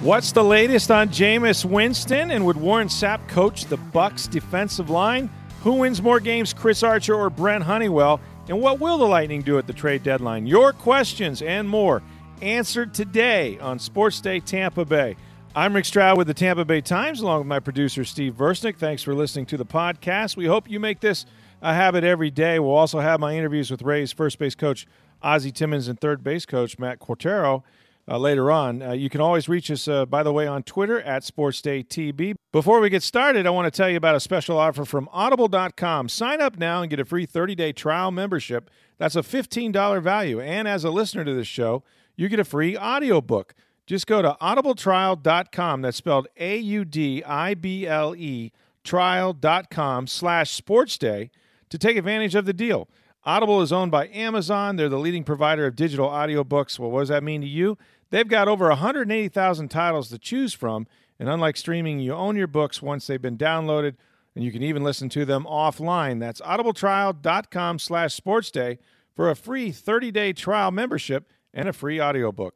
What's the latest on Jameis Winston, and would Warren Sapp coach the Bucs defensive line? Who wins more games, Chris Archer or Brent Honeywell? And what will the Lightning do at the trade deadline? Your questions and more answered today on Sports Day Tampa Bay. I'm Rick Stroud with the Tampa Bay Times, along with my producer, Steve Versnick. Thanks for listening to the podcast. We hope you make this a habit every day. We'll also have my interviews with Rays first base coach Ozzie Timmons and third base coach Matt Quatraro later on. You can always reach us, by the way, on Twitter at SportsDayTB. Before we get started, I want to tell you about a special offer from Audible.com. Sign up now and get a free 30-day trial membership. That's a $15 value. And as a listener to this show, you get a free audiobook. Just go to audibletrial.com. That's spelled AUDIBLE, trial.com/sportsday to take advantage of the deal. Audible is owned by Amazon. They're the leading provider of digital audiobooks. Well, what does that mean to you? They've got over 180,000 titles to choose from, and unlike streaming, you own your books once they've been downloaded, and you can even listen to them offline. That's audibletrial.com/sportsday for a free 30-day trial membership and a free audiobook.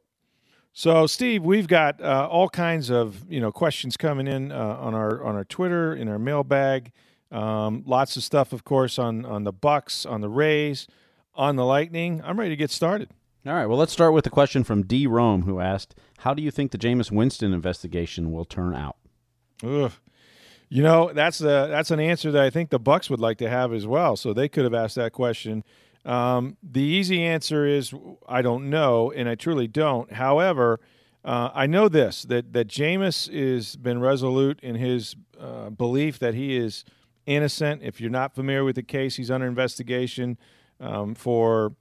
So, Steve, we've got all kinds of questions coming in on our Twitter, in our mailbag. Lots of stuff, of course, on the Bucs, on the Rays, on the Lightning. I'm ready to get started. All right. Well, let's start with a question from D. Rome, who asked, how do you think the Jameis Winston investigation will turn out? Ugh. That's an answer that I think the Bucs would like to have as well, so they could have asked that question. The easy answer is I don't know, and I truly don't. However, I know this, that Jameis has been resolute in his belief that he is – innocent. If you're not familiar with the case, he's under investigation for,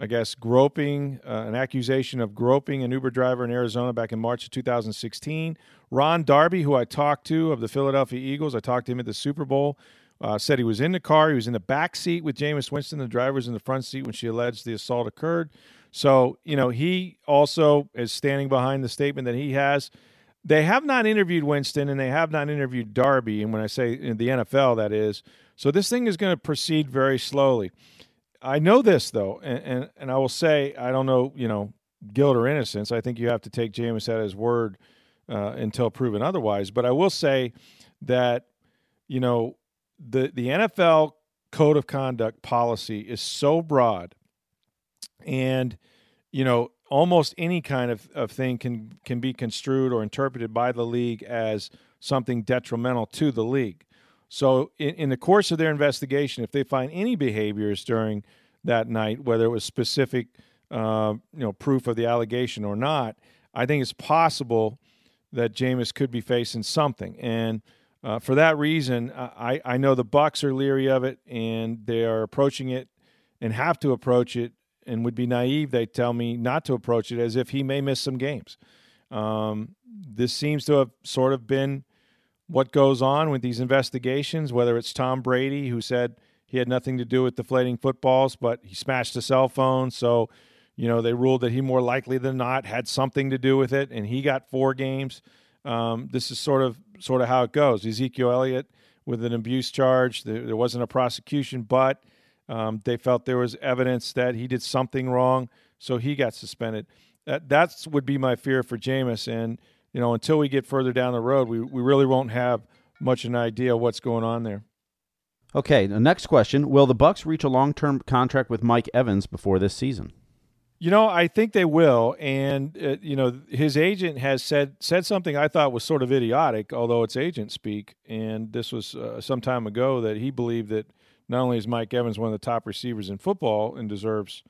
I guess, groping, an accusation of groping an Uber driver in Arizona back in March of 2016. Ron Darby, who I talked to of the Philadelphia Eagles, I talked to him at the Super Bowl, said he was in the car. He was in the back seat with Jameis Winston. The driver was in the front seat when she alleged the assault occurred. So, he also is standing behind the statement that he has. They have not interviewed Winston, and they have not interviewed Darby, and when I say in the NFL, that is. So this thing is going to proceed very slowly. I know this, though, and I will say I don't know, guilt or innocence. I think you have to take Jameis at his word until proven otherwise. But I will say that, the NFL code of conduct policy is so broad, and, almost any kind of thing can be construed or interpreted by the league as something detrimental to the league. So in the course of their investigation, if they find any behaviors during that night, whether it was specific proof of the allegation or not, I think it's possible that Jameis could be facing something. And for that reason, I know the Bucs are leery of it, and they are approaching it and have to approach it, and would be naive, they tell me, not to approach it as if he may miss some games. This seems to have sort of been what goes on with these investigations, whether it's Tom Brady, who said he had nothing to do with deflating footballs, but he smashed a cell phone. So, they ruled that he more likely than not had something to do with it, and he got 4 games. This is sort of how it goes. Ezekiel Elliott with an abuse charge. There wasn't a prosecution, but they felt there was evidence that he did something wrong, so he got suspended. That would be my fear for Jameis, and until we get further down the road, we really won't have much an idea what's going on there. Okay, the next question: will the Bucs reach a long-term contract with Mike Evans before this season? I think they will, and his agent has said something I thought was sort of idiotic, although it's agent speak, and this was some time ago that he believed that. Not only is Mike Evans one of the top receivers in football and deserves,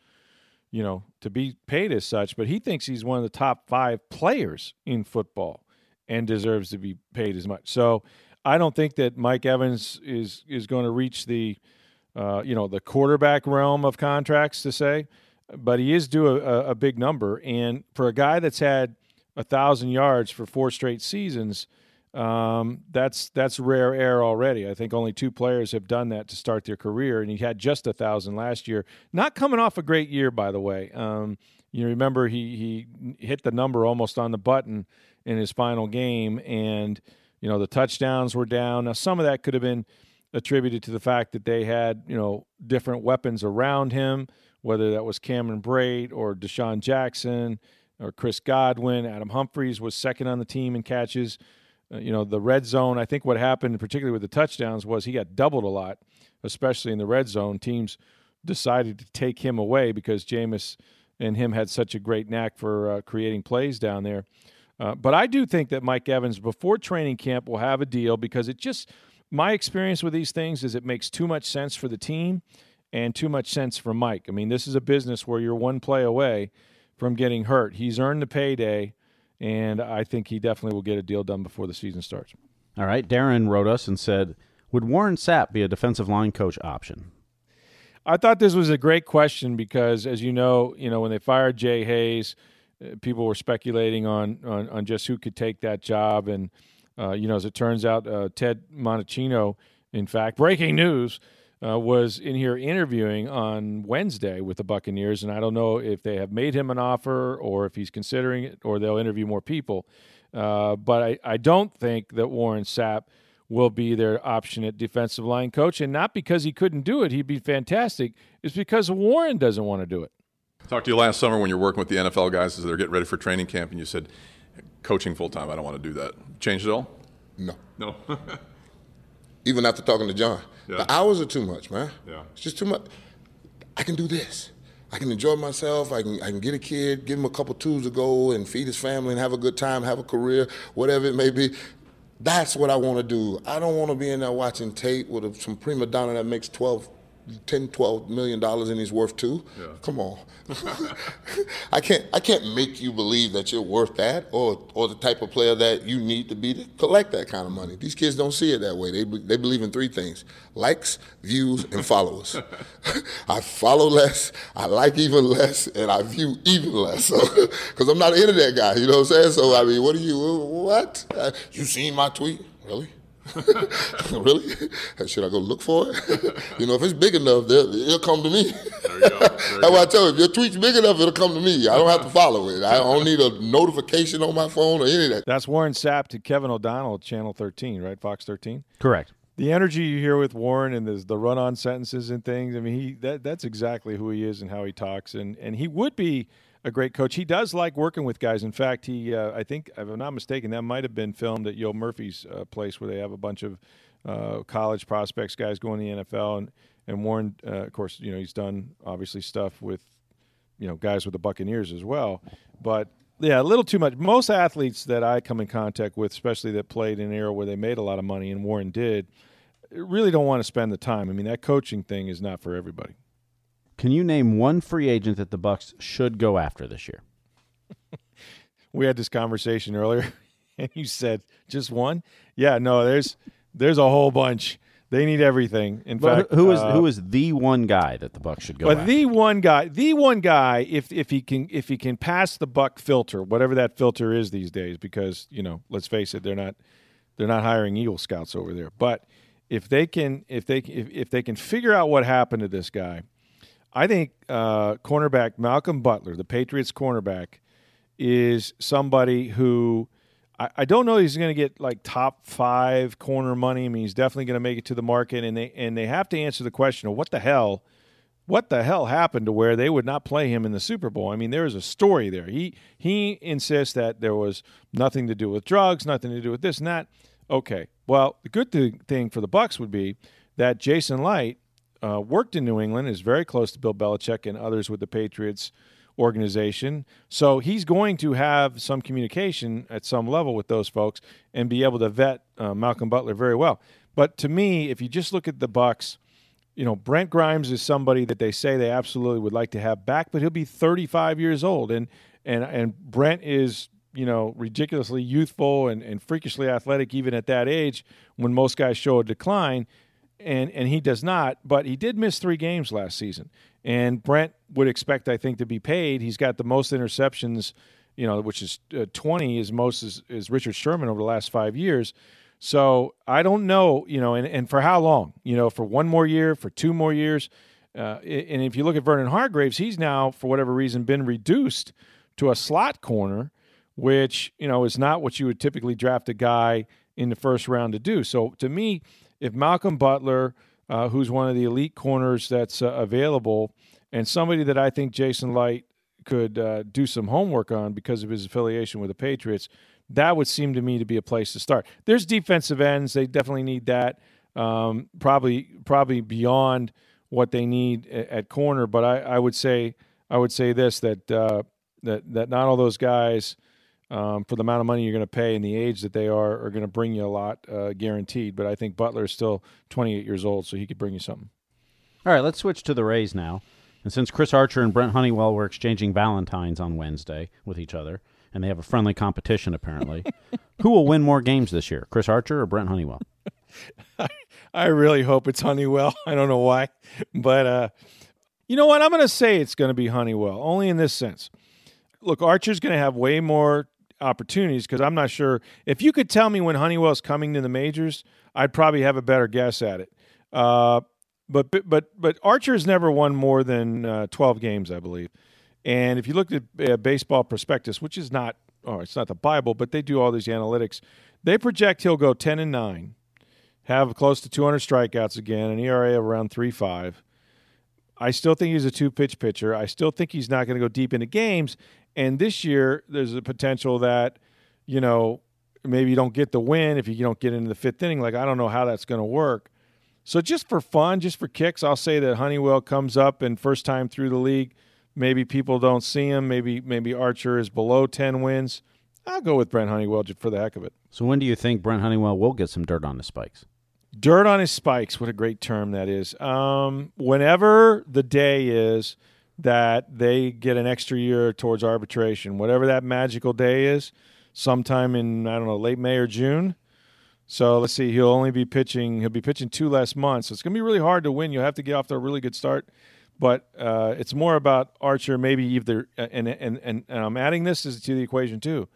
to be paid as such, but he thinks he's one of the top 5 players in football and deserves to be paid as much. So I don't think that Mike Evans is going to reach the quarterback realm of contracts, to say. but he is due a big number. And for a guy that's had 1,000 yards for four straight seasons, that's rare air already. I think only two players have done that to start their career, and he had just 1,000 last year. Not coming off a great year, by the way. You remember he hit the number almost on the button in his final game, and you know the touchdowns were down. Now some of that could have been attributed to the fact that they had different weapons around him, whether that was Cameron Brate or Deshaun Jackson or Chris Godwin. Adam Humphries was second on the team in catches. The red zone, I think what happened particularly with the touchdowns was he got doubled a lot, especially in the red zone. Teams decided to take him away because Jameis and him had such a great knack for creating plays down there. But I do think that Mike Evans, before training camp, will have a deal because it just – my experience with these things is it makes too much sense for the team and too much sense for Mike. I mean, this is a business where you're one play away from getting hurt. He's earned the payday, and I think he definitely will get a deal done before the season starts. All right. Darren wrote us and said, would Warren Sapp be a defensive line coach option? I thought this was a great question because, as you know, when they fired Jay Hayes, people were speculating on just who could take that job. And, as it turns out, Ted Monticino, in fact, breaking news, was in here interviewing on Wednesday with the Buccaneers, and I don't know if they have made him an offer or if he's considering it or they'll interview more people. But I don't think that Warren Sapp will be their option at defensive line coach, and not because he couldn't do it. He'd be fantastic. It's because Warren doesn't want to do it. I talked to you last summer when you're working with the NFL guys as they're getting ready for training camp, and you said, coaching full-time, I don't want to do that. Changed it all? No. Even after talking to John. Yeah. The hours are too much, man. Yeah. It's just too much. I can do this. I can enjoy myself. I can get a kid, give him a couple twos to go and feed his family and have a good time, have a career, whatever it may be. That's what I want to do. I don't want to be in there watching tape with some prima donna that makes $12 million and he's worth $2 million. Yeah. Come on. I can't make you believe that you're worth that or the type of player that you need to be to collect that kind of money. These kids don't see it that way. They believe in three things: likes, views, and followers. I follow less, I like even less, and I view even less. So, because I'm not an internet guy, you know what I'm saying? So, I mean, what? You seen my tweet? Really? Really? Should I go look for it? If it's big enough, it'll come to me. There you go. That's why I tell you, if your tweet's big enough, it'll come to me. I don't have to follow it. I don't need a notification on my phone or any of that. That's Warren Sapp to Kevin O'Donnell, Channel 13, right? Fox 13? Correct. The energy you hear with Warren and the run-on sentences and things, I mean, that's exactly who he is and how he talks. And he would be a great coach. He does like working with guys. In fact, he I think, if I'm not mistaken, that might have been filmed at Yo Murphy's place where they have a bunch of college prospects, guys going to the NFL. And Warren, of course, he's done, obviously, stuff with, guys with the Buccaneers as well. But, yeah, a little too much. Most athletes that I come in contact with, especially that played in an era where they made a lot of money, and Warren did, really don't want to spend the time. I mean, that coaching thing is not for everybody. Can you name one free agent that the Bucs should go after this year? We had this conversation earlier, and you said just one. Yeah, no, there's a whole bunch. They need everything. In fact, who is the one guy that the Bucs should go after? But the one guy, if he can pass the Buck filter, whatever that filter is these days, because let's face it, they're not hiring Eagle Scouts over there. But if they can figure out what happened to this guy. I think cornerback Malcolm Butler, the Patriots cornerback, is somebody who I don't know if he's going to get like top five corner money. I mean, he's definitely going to make it to the market, and they have to answer the question of what the hell happened to where they would not play him in the Super Bowl. I mean, there is a story there. He insists that there was nothing to do with drugs, nothing to do with this and that. Okay, well, the good thing for the Bucs would be that Jason Light worked in New England, is very close to Bill Belichick and others with the Patriots organization. So he's going to have some communication at some level with those folks and be able to vet Malcolm Butler very well. But to me, if you just look at the Bucs, Brent Grimes is somebody that they say they absolutely would like to have back, but he'll be 35 years old. And Brent is, ridiculously youthful and freakishly athletic even at that age when most guys show a decline. And he does not, but he did miss 3 games last season. And Brent would expect, I think, to be paid. He's got the most interceptions, you know, which is 20, as most is Richard Sherman over the last 5 years. So I don't know, you know, and for how long, you know, for one more year, for 2 more years. And if you look at Vernon Hargraves, he's now, for whatever reason, been reduced to a slot corner, which, you know, is not what you would typically draft a guy in the first round to do. So to me, if Malcolm Butler, who's one of the elite corners that's available, and somebody that I think Jason Light could do some homework on because of his affiliation with the Patriots, that would seem to me to be a place to start. There's defensive ends. They definitely need that, probably beyond what they need at corner. But I would say this, that not all those guys, for the amount of money you're going to pay and the age that they are going to bring you a lot, guaranteed. But I think Butler is still 28 years old, so he could bring you something. All right, let's switch to the Rays now. And since Chris Archer and Brent Honeywell were exchanging Valentines on Wednesday with each other, and they have a friendly competition apparently, who will win more games this year, Chris Archer or Brent Honeywell? I really hope it's Honeywell. I don't know why. But you know what? I'm going to say it's going to be Honeywell, only in this sense. Look, Archer's going to have way more opportunities because I'm not sure. If you could tell me when Honeywell's coming to the majors, I'd probably have a better guess at it. But Archer's never won more than 12 games, I believe. And if you look at Baseball Prospectus, which is not, it's not the Bible, but they do all these analytics, they project he'll go 10-9, have close to 200 strikeouts again, an ERA of around 3.5. I still think he's a 2-pitch pitcher. I still think he's not going to go deep into games. And this year, there's a potential that, you know, maybe you don't get the win if you don't get into the 5th inning. Like, I don't know how that's going to work. So just for fun, just for kicks, I'll say that Honeywell comes up and first time through the league, maybe people don't see him. Maybe Archer is below 10 wins. I'll go with Brent Honeywell just for the heck of it. So when do you think Brent Honeywell will get some dirt on his spikes? Dirt on his spikes, what a great term that is. Whenever the day is that they get an extra year towards arbitration, whatever that magical day is, sometime in, I don't know, late May or June. So let's see, he'll be pitching 2 less months. So it's going to be really hard to win. You'll have to get off to a really good start. But it's more about Archer maybe either – and I'm adding this to the equation too.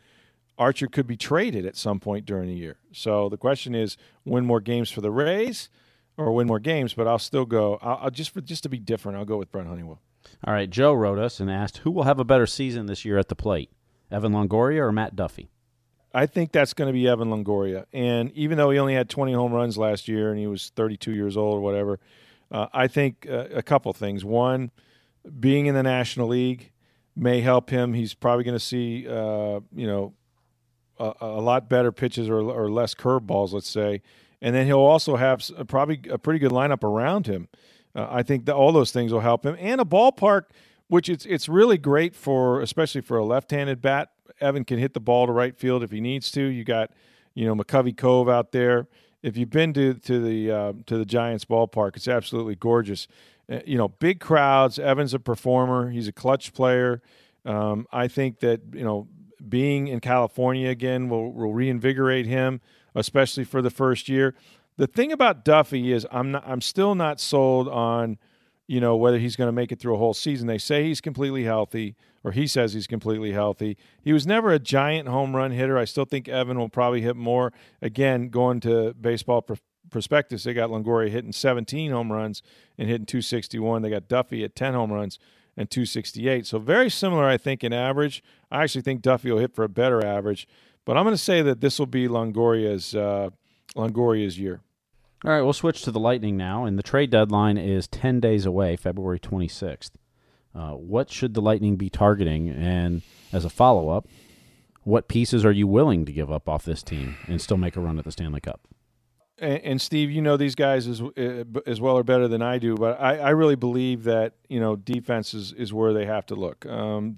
Archer could be traded at some point during the year. So the question is win more games for the Rays or win more games, but I'll still go – I'll just to be different, I'll go with Brent Honeywell. All right, Joe wrote us and asked, who will have a better season this year at the plate, Evan Longoria or Matt Duffy? I think that's going to be Evan Longoria. And even though he only had 20 home runs last year and he was 32 years old or whatever, I think a couple things. One, being in the National League may help him. He's probably going to see, a lot better pitches or less curveballs, let's say. And then he'll also have probably a pretty good lineup around him. I think all those things will help him. And a ballpark, which it's really great for, especially for a left-handed bat. Evan can hit the ball to right field if he needs to. You got, McCovey Cove out there. If you've been to the Giants ballpark, it's absolutely gorgeous. Big crowds. Evan's a performer. He's a clutch player. I think that, being in California again will reinvigorate him, especially for the first year. The thing about Duffy is I'm still not sold on, whether he's going to make it through a whole season. They say he's completely healthy, or he says he's completely healthy. He was never a giant home run hitter. I still think Evan will probably hit more. Again, going to Baseball Prospectus, they got Longoria hitting 17 home runs and hitting 261. They got Duffy at 10 home runs and 268. So very similar, I think, in average. I actually think Duffy will hit for a better average. But I'm going to say that this will be Longoria's year. All right, we'll switch to the Lightning now, and the trade deadline is 10 days away, February 26th. What should the Lightning be targeting? And as a follow-up, what pieces are you willing to give up off this team and still make a run at the Stanley Cup? And Steve, you know these guys as well or better than I do, but I really believe that, defense is where they have to look.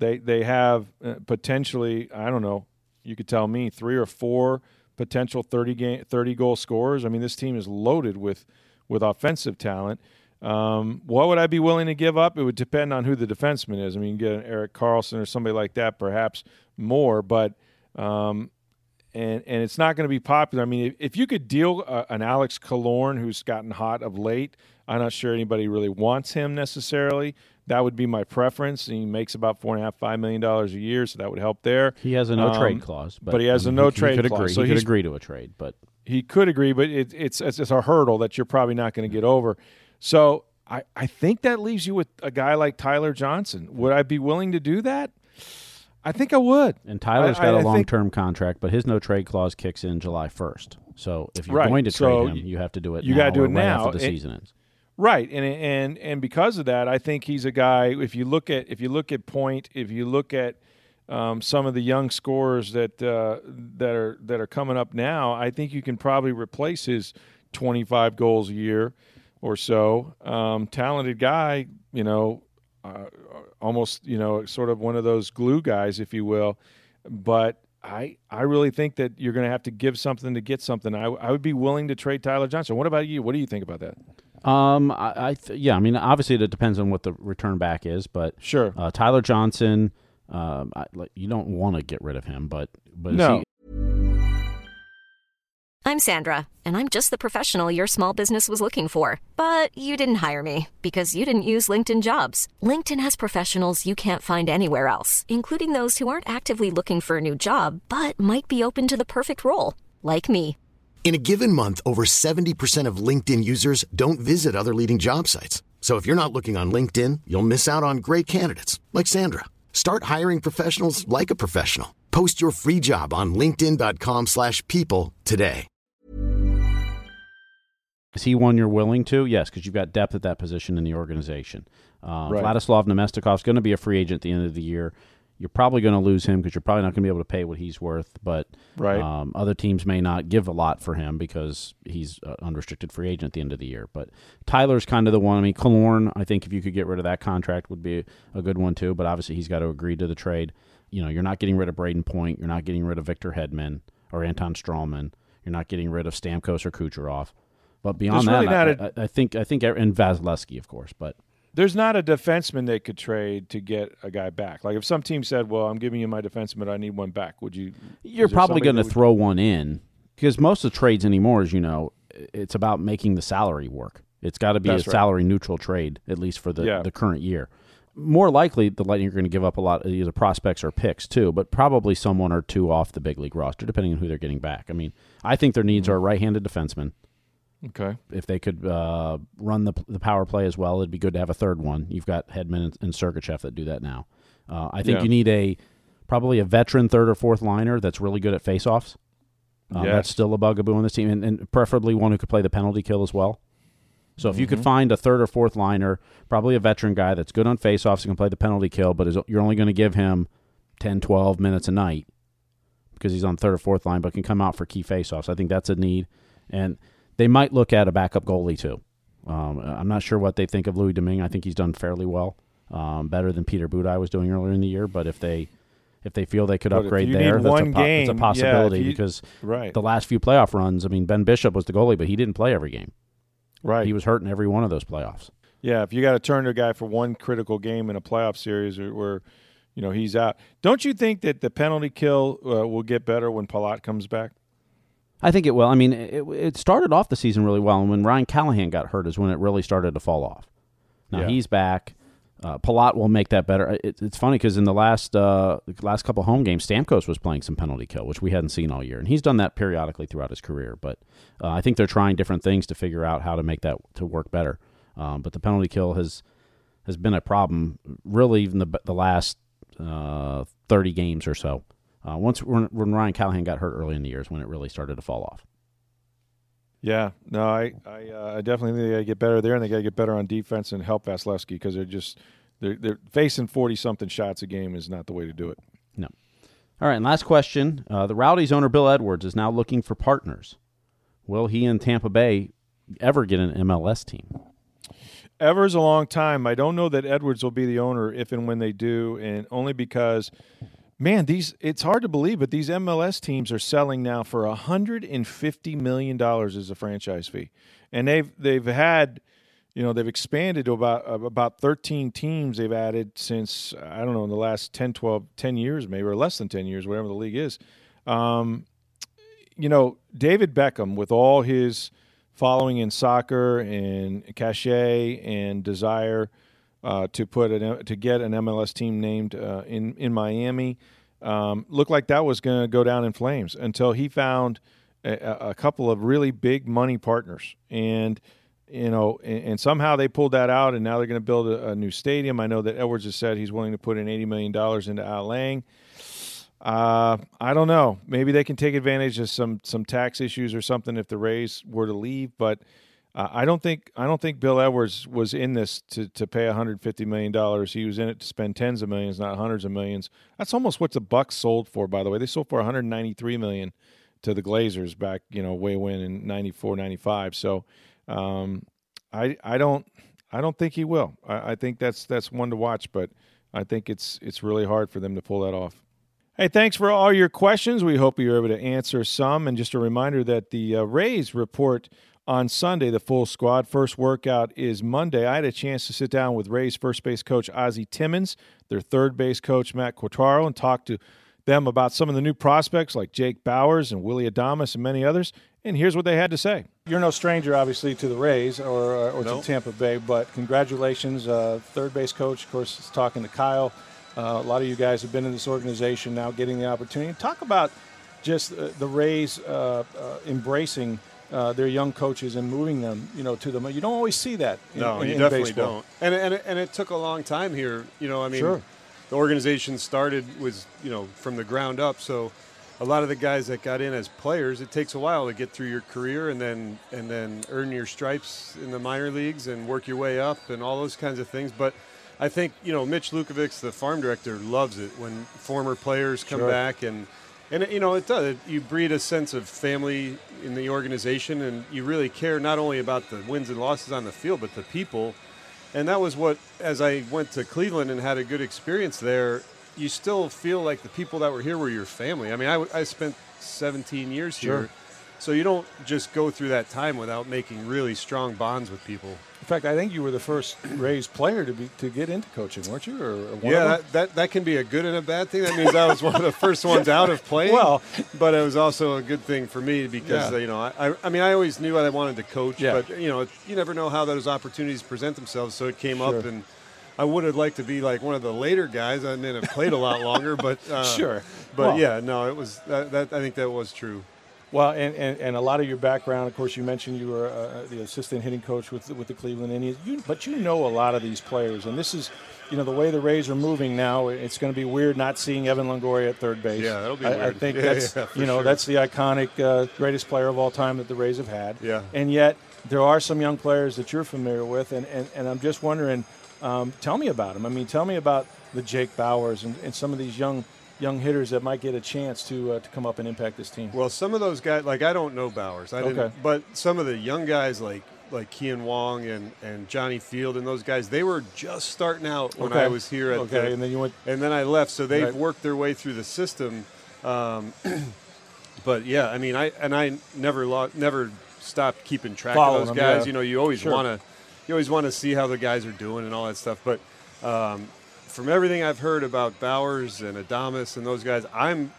They have potentially, I don't know, you could tell me, 3 or 4 potential 30-goal scorers. I mean, this team is loaded with offensive talent. What would I be willing to give up? It would depend on who the defenseman is. I mean, you can get an Erik Karlsson or somebody like that, perhaps more, but and it's not going to be popular. I mean, if you could deal an Alex Killorn, who's gotten hot of late, I'm not sure anybody really wants him necessarily. That would be my preference. He makes about $4.5-5 million a year, so that would help there. He has a no trade clause, but he has a no trade clause. So he could agree to a trade, but he could agree, but it's a hurdle that you're probably not going to get over. So I think that leaves you with a guy like Tyler Johnson. Would I be willing to do that? I think I would. And Tyler's got a long-term contract, but his no-trade clause kicks in July 1st. So if you're going to trade him, you have to do it now. You got to do it now. After the season ends. Right, and because of that, I think he's a guy. If you look at Point, if you look at some of the young scorers that are coming up now, I think you can probably replace his 25 goals a year or so. Talented guy, almost sort of one of those glue guys, if you will. But I really think that you're going to have to give something to get something. I would be willing to trade Tyler Johnson. What about you? What do you think about that? I mean, obviously it depends on what the return back is, but sure. Tyler Johnson, you don't want to get rid of him, but no. I'm Sandra, and I'm just the professional your small business was looking for, but you didn't hire me because you didn't use LinkedIn Jobs. LinkedIn has professionals you can't find anywhere else, including those who aren't actively looking for a new job, but might be open to the perfect role, like me. In a given month, over 70% of LinkedIn users don't visit other leading job sites. So if you're not looking on LinkedIn, you'll miss out on great candidates like Sandra. Start hiring professionals like a professional. Post your free job on linkedin.com/people today. Is he one you're willing to? Yes, because you've got depth at that position in the organization. Right. Vladislav Nemestikov's going to be a free agent at the end of the year. You're probably going to lose him because you're probably not going to be able to pay what he's worth, but other teams may not give a lot for him because he's an unrestricted free agent at the end of the year. But Tyler's kind of the one. I mean, Killorn, I think if you could get rid of that contract would be a good one too, but obviously he's got to agree to the trade. You're not getting rid of Braden Point. You're not getting rid of Victor Hedman or Anton Strawman. You're not getting rid of Stamkos or Kucherov. But beyond that, I think and Vasilevsky, of course, but... There's not a defenseman they could trade to get a guy back. Like if some team said, well, I'm giving you my defenseman, I need one back, would you? You're probably going to throw one in because most of the trades anymore, as you know, it's about making the salary work. It's got to be salary neutral trade, at least for the current year. More likely, the Lightning are going to give up a lot of either prospects or picks too, but probably someone or two off the big league roster, depending on who they're getting back. I mean, I think their needs are right-handed defensemen. Okay. If they could run the power play as well, it'd be good to have a third one. You've got Hedman and Sergachev that do that now. I think you need probably a veteran third or fourth liner that's really good at faceoffs. That's still a bugaboo on this team, and preferably one who could play the penalty kill as well. So if you could find a third or fourth liner, probably a veteran guy that's good on faceoffs and can play the penalty kill, but you're only going to give him 10, 12 minutes a night because he's on third or fourth line, but can come out for key faceoffs. I think that's a need. And they might look at a backup goalie, too. I'm not sure what they think of Louis Domingue. I think he's done fairly well, better than Peter Budaj was doing earlier in the year. But if they feel they could upgrade there, that's a possibility because the last few playoff runs, I mean, Ben Bishop was the goalie, but he didn't play every game. Right. He was hurt in every one of those playoffs. Yeah, if you got to turn to a guy for one critical game in a playoff series where he's out. Don't you think that the penalty kill will get better when Palat comes back? I think it will. I mean, it started off the season really well, and when Ryan Callahan got hurt is when it really started to fall off. Now he's back. Palat will make that better. It's funny because in the last couple home games, Stamkos was playing some penalty kill, which we hadn't seen all year, and he's done that periodically throughout his career. But I think they're trying different things to figure out how to make that to work better. But the penalty kill has been a problem really even the last 30 games or so. Once when Ryan Callahan got hurt early in the year is when it really started to fall off. Yeah, no, I definitely think they got to get better there, and they got to get better on defense and help Vasilevsky because they're facing 40-something shots a game is not the way to do it. No. All right, and last question. The Rowdies owner Bill Edwards is now looking for partners. Will he and Tampa Bay ever get an MLS team? Ever's a long time. I don't know that Edwards will be the owner if and when they do, and only because – man, it's hard to believe, but these MLS teams are selling now for $150 million as a franchise fee. And they've had, they've expanded to about 13 teams they've added since, I don't know, in the last 10 years maybe, or less than 10 years, whatever the league is. David Beckham, with all his following in soccer and cachet and desire to get an MLS team named in Miami. Looked like that was going to go down in flames until he found a couple of really big money partners, and you know, and somehow they pulled that out, and now they're going to build a new stadium. I know that Edwards has said he's willing to put in $80 million into Al Lang. I don't know. Maybe they can take advantage of some tax issues or something if the Rays were to leave, but I don't think Bill Edwards was in this to pay $150 million. He was in it to spend tens of millions, not hundreds of millions. That's almost what the Bucks sold for, by the way. They sold for $193 million to the Glazers back, you know, way when in 94, 95. So I don't think he will. I think that's one to watch, but I think it's really hard for them to pull that off. Hey, thanks for all your questions. We hope you're able to answer some. And just a reminder that the Rays report on Sunday, the full squad. First workout is Monday. I had a chance to sit down with Rays first base coach Ozzie Timmons, their third base coach Matt Quatraro, and talk to them about some of the new prospects like Jake Bowers and Willy Adames and many others. And here's what they had to say. You're no stranger, obviously, to the Rays or no. To Tampa Bay, but congratulations, third base coach. Of course, it's talking to Kyle. A lot of you guys have been in this organization now, getting the opportunity. Talk about just the Rays embracing their young coaches and moving them, you know, to them. You don't always see that. You definitely don't. And it took a long time here. You know, I mean, sure. The organization started was, you know, from the ground up. So a lot of the guys that got in as players, it takes a while to get through your career and then earn your stripes in the minor leagues and work your way up and all those kinds of things. But I think, you know, Mitch Lukovics, the farm director, loves it when former players come sure. back and you know, it does. You breed a sense of family in the organization, and you really care not only about the wins and losses on the field, but the people. And that was what, as I went to Cleveland and had a good experience there, you still feel like the people that were here were your family. I mean, I spent 17 years sure. here, so you don't just go through that time without making really strong bonds with people. In fact, I think you were the first Rays player to get into coaching, weren't you? That can be a good and a bad thing. That means I was one of the first ones out of playing. Well, but it was also a good thing for me because yeah. you know, I mean, I always knew I wanted to coach, yeah. but you know, you never know how those opportunities present themselves. So it came sure. up, and I would have liked to be like one of the later guys. I mean, I played a lot longer, but sure. But well, yeah, no, it was that. I think that was true. Well, and a lot of your background, of course, you mentioned you were the assistant hitting coach with the Cleveland Indians. But you know a lot of these players, and this is, you know, the way the Rays are moving now. It's going to be weird not seeing Evan Longoria at third base. Yeah, that'll be weird. I think that's that's the iconic greatest player of all time that the Rays have had. Yeah. And yet there are some young players that you're familiar with, and I'm just wondering, tell me about them. I mean, tell me about the Jake Bowers and some of these young hitters that might get a chance to come up and impact this team. Well, some of those guys, like I don't know Bowers. But some of the young guys like Kean Wong and Johnny Field and those guys, they were just starting out when I was here. And then you went. And then I left, so they've worked their way through the system. But yeah, I mean, I never stopped keeping track of those guys. Yeah. You know, you always want to see how the guys are doing and all that stuff. But from everything I've heard about Bowers and Adames and those guys, I'm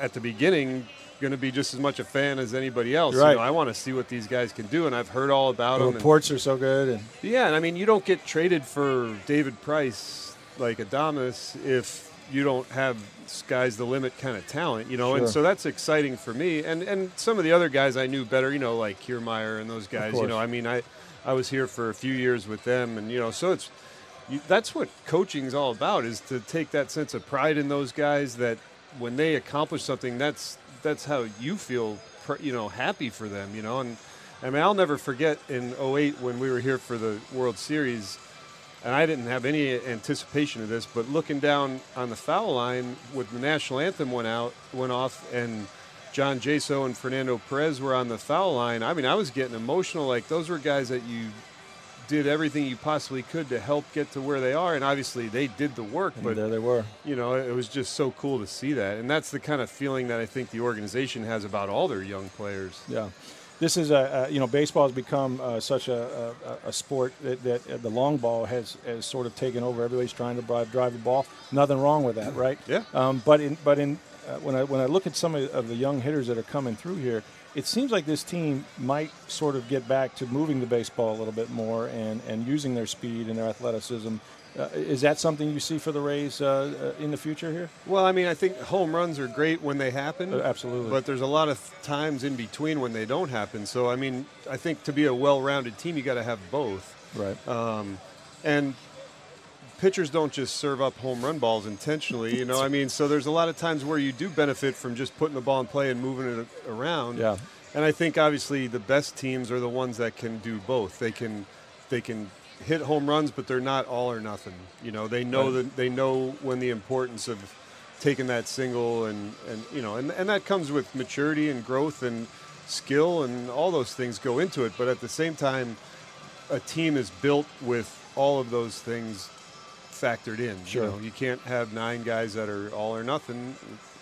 at the beginning going to be just as much a fan as anybody else. Right. You know, I want to see what these guys can do, and I've heard all about them. Reports are so good. And I mean, you don't get traded for David Price like Adames if you don't have sky's the limit kind of talent, you know. Sure. And so that's exciting for me. And some of the other guys I knew better, you know, like Kiermaier and those guys. You know, I mean, I was here for a few years with them, and you know, so it's. That's what coaching is all about, is to take that sense of pride in those guys that when they accomplish something, that's how you feel, you know, happy for them, you know. And I mean, I'll never forget in 2008 when we were here for the World Series, and I didn't have any anticipation of this, but looking down on the foul line with the national anthem went off and John Jaso and Fernando Perez were on the foul line. I mean, I was getting emotional. Like, those were guys that you did everything you possibly could to help get to where they are, and obviously they did the work, but there they were. You know, it was just so cool to see that, and that's the kind of feeling that I think the organization has about all their young players. Yeah. This is you know, baseball has become such a sport that the long ball has sort of taken over. Everybody's trying to drive the ball. Nothing wrong with that, right? Yeah. But when I look at some of the young hitters that are coming through here, it seems like this team might sort of get back to moving the baseball a little bit more and using their speed and their athleticism Is that something you see for the Rays in the future here? Well, I mean, I think home runs are great when they happen. Absolutely. But there's a lot of times in between when they don't happen. So, I mean, I think to be a well-rounded team, you got to have both. Right. And pitchers don't just serve up home run balls intentionally, you know. I mean, so there's a lot of times where you do benefit from just putting the ball in play and moving it around. Yeah. And I think, obviously, the best teams are the ones that can do both. They can hit home runs, but they're not all or nothing. You know, they know that they know when the importance of taking that single and that comes with maturity and growth and skill and all those things go into it. But at the same time, a team is built with all of those things factored in. Sure. You know, you can't have 9 guys that are all or nothing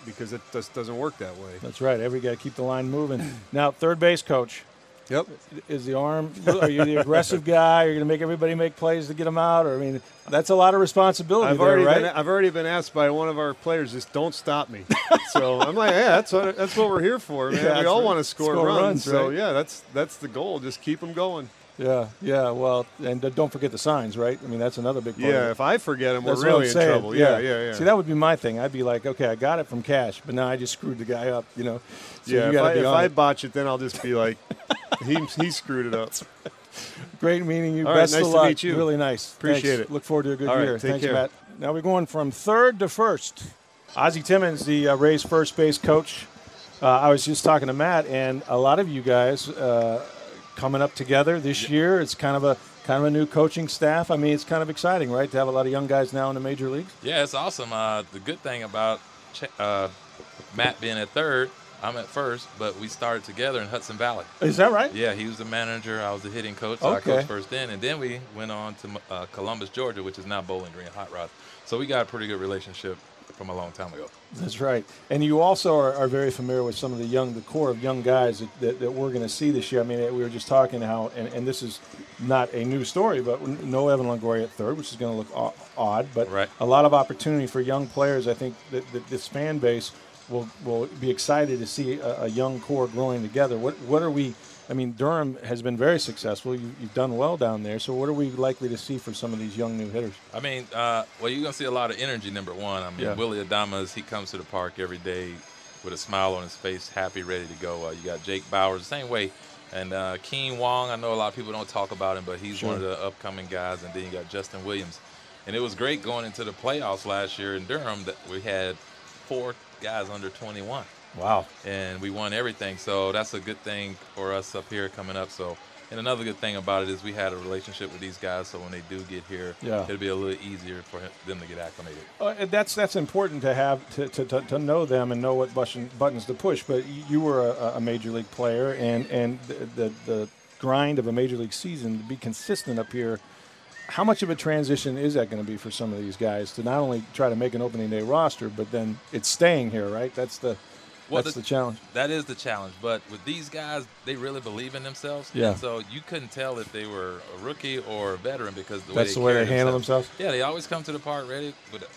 because it just doesn't work that way. That's right. Every guy keep the line moving. Now, third base coach. Yep. Is the arm, are you the aggressive guy? Are you going to make everybody make plays to get them out? Or, I mean, that's a lot of responsibility right? I've already been asked by one of our players, just don't stop me. So I'm like, yeah, that's what we're here for, man. Yeah, we all want to score runs. Right? So, yeah, that's the goal. Just keep them going. Yeah, well, and don't forget the signs, right? I mean, that's another big part. Yeah, if I forget them, we're really in trouble. Yeah. See, that would be my thing. I'd be like, okay, I got it from Cash, but now I just screwed the guy up, you know. So yeah, if I botch it, then I'll just be like, he screwed it up. Great meeting you. All right, nice to meet you. Really nice. Appreciate it. Look forward to a good year. Thanks, Matt. Now we're going from third to first. Ozzie Timmons, the Rays first base coach. I was just talking to Matt, and a lot of you guys coming up together this year. It's kind of a new coaching staff. I mean, it's kind of exciting, right, to have a lot of young guys now in the major leagues? Yeah, it's awesome. The good thing about Matt being at third, I'm at first, but we started together in Hudson Valley. Is that right? Yeah, he was the manager. I was the hitting coach. So I coached first in. And then we went on to Columbus, Georgia, which is now Bowling Green Hot Rods. So we got a pretty good relationship from a long time ago. That's right. And you also are very familiar with some of the core of young guys that we're going to see this year. I mean, we were just talking how, and this is not a new story, but no Evan Longoria at third, which is going to look odd, but a lot of opportunity for young players. I think that this fan base will be excited to see a young core growing together. What are we? I mean, Durham has been very successful. You've done well down there. So what are we likely to see for some of these young new hitters? I mean, you're going to see a lot of energy, number one. I mean, Willy Adames, he comes to the park every day with a smile on his face, happy, ready to go. You got Jake Bowers, the same way. And Kean Wong, I know a lot of people don't talk about him, but he's one of the upcoming guys. And then you got Justin Williams. And it was great going into the playoffs last year in Durham that we had 4 guys under 21. Wow. And we won everything. So that's a good thing for us up here coming up. So, and another good thing about it is we had a relationship with these guys. So when they do get here, it'll be a little easier for them to get acclimated. That's important to have, to know them and know what buttons to push. But you were a major league player, and the grind of a major league season to be consistent up here. How much of a transition is that going to be for some of these guys to not only try to make an opening day roster, but then it's staying here, right? That's the challenge. That is the challenge. But with these guys, they really believe in themselves. Yeah. And so you couldn't tell if they were a rookie or a veteran because the way they handle themselves. Yeah, they always come to the park ready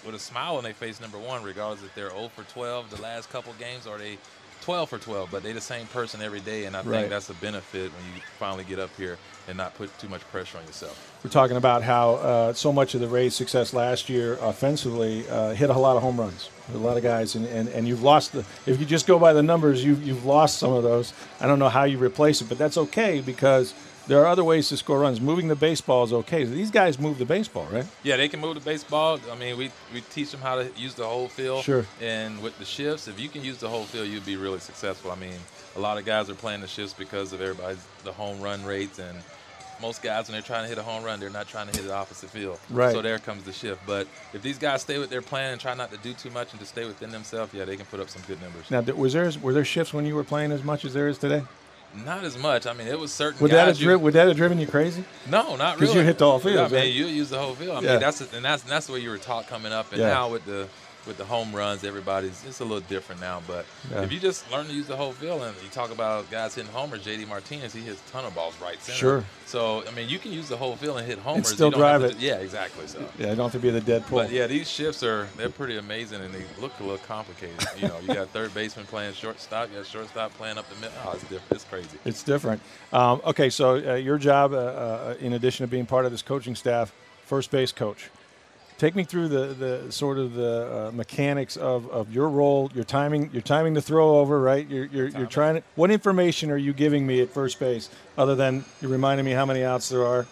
with a smile on their face, number one, regardless if they're 0 for 12 the last couple games or they 12 for 12. But they're the same person every day, and I think that's a benefit when you finally get up here and not put too much pressure on yourself. We're talking about how so much of the Rays' success last year offensively hit a lot of home runs. A lot of guys, and you've lost if you just go by the numbers, you've lost some of those. I don't know how you replace it, but that's okay because there are other ways to score runs. Moving the baseball is okay. So these guys move the baseball, right? Yeah, they can move the baseball. I mean, we teach them how to use the whole field. Sure. And with the shifts, if you can use the whole field, you'll be really successful. I mean, a lot of guys are playing the shifts because of the home run rates, and most guys, when they're trying to hit a home run, they're not trying to hit the opposite field. Right. So there comes the shift. But if these guys stay with their plan and try not to do too much and just stay within themselves, yeah, they can put up some good numbers. Now, were there shifts when you were playing as much as there is today? Not as much. I mean, it was certain guys. Would that have driven you crazy? No, not really. Because you hit the whole field. I mean, you use the whole field. I mean, that's the way you were taught coming up. And now with the home runs, it's a little different now. But if you just learn to use the whole field, and you talk about guys hitting homers, J.D. Martinez, he hits a ton of balls right center. Sure. So, I mean, you can use the whole field and hit homers. And still drive it. Yeah, exactly. So. Yeah, you don't have to be the dead pull. But, yeah, these shifts they're pretty amazing, and they look a little complicated. You know, you got third baseman playing shortstop. You got shortstop playing up the middle. Oh, it's different. It's crazy. It's different. Okay, so your job, in addition to being part of this coaching staff, first base coach. Take me through the sort of the mechanics of your role, your timing to throw over, right? You're trying to. What information are you giving me at first base, other than you're reminding me how many outs there are,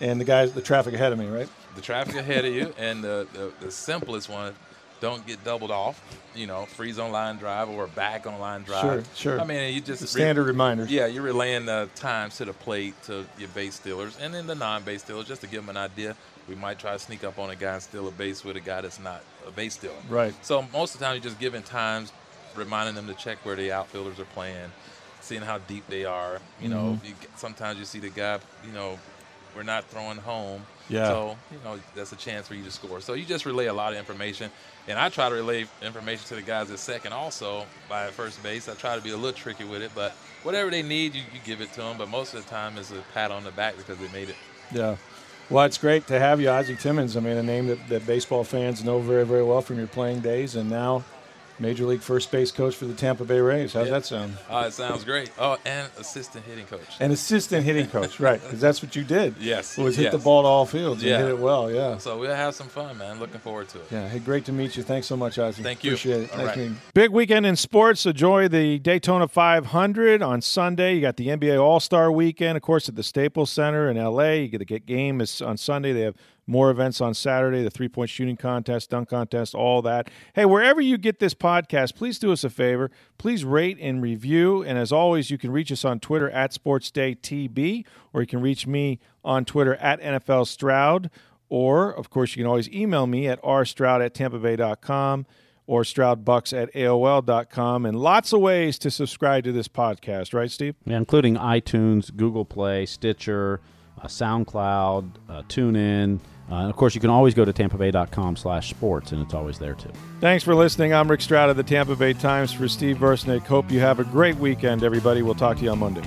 and the traffic ahead of me, right? The traffic ahead of you, and the simplest one, don't get doubled off. You know, freeze on line drive or back on line drive. Sure. I mean, you just standard reminders. Yeah, you're relaying the times to the plate to your base stealers, and then the non-base stealers, just to give them an idea. We might try to sneak up on a guy and steal a base with a guy that's not a base stealer. Right. So most of the time you're just giving times, reminding them to check where the outfielders are playing, seeing how deep they are. You mm-hmm. know, sometimes you see the guy, you know, we're not throwing home. Yeah. So, you know, that's a chance for you to score. So you just relay a lot of information. And I try to relay information to the guys at second also by first base. I try to be a little tricky with it. But whatever they need, you give it to them. But most of the time it's a pat on the back because they made it. Yeah. Well, it's great to have you, Ozzie Timmons. I mean, a name that baseball fans know very, very well from your playing days, and now Major League first base coach for the Tampa Bay Rays. How's that sound? It sounds great. Oh, and assistant hitting coach. An assistant hitting coach, right, because that's what you did. Yes. Was hit the ball to all fields and hit it well, yeah. So we'll have some fun, man. Looking forward to it. Yeah, hey, great to meet you. Thanks so much, Ozzie. Thank you. Appreciate it. All nice right. Big weekend in sports. Enjoy the Daytona 500 on Sunday. You got the NBA All-Star Weekend, of course, at the Staples Center in L.A. You get the game is on Sunday. They have more events on Saturday, the three-point shooting contest, dunk contest, all that. Hey, wherever you get this podcast, please do us a favor. Please rate and review. And as always, you can reach us on Twitter @SportsDayTB, or you can reach me on Twitter @NFLStroud. Or, of course, you can always email me at rstroud@tampabay.com or stroudbucks@aol.com. And lots of ways to subscribe to this podcast, right, Steve? Yeah, including iTunes, Google Play, Stitcher, SoundCloud, TuneIn. And, of course, you can always go to tampabay.com/sports, and it's always there, too. Thanks for listening. I'm Rick Stroud of the Tampa Bay Times. For Steve Versnick, hope you have a great weekend, everybody. We'll talk to you on Monday.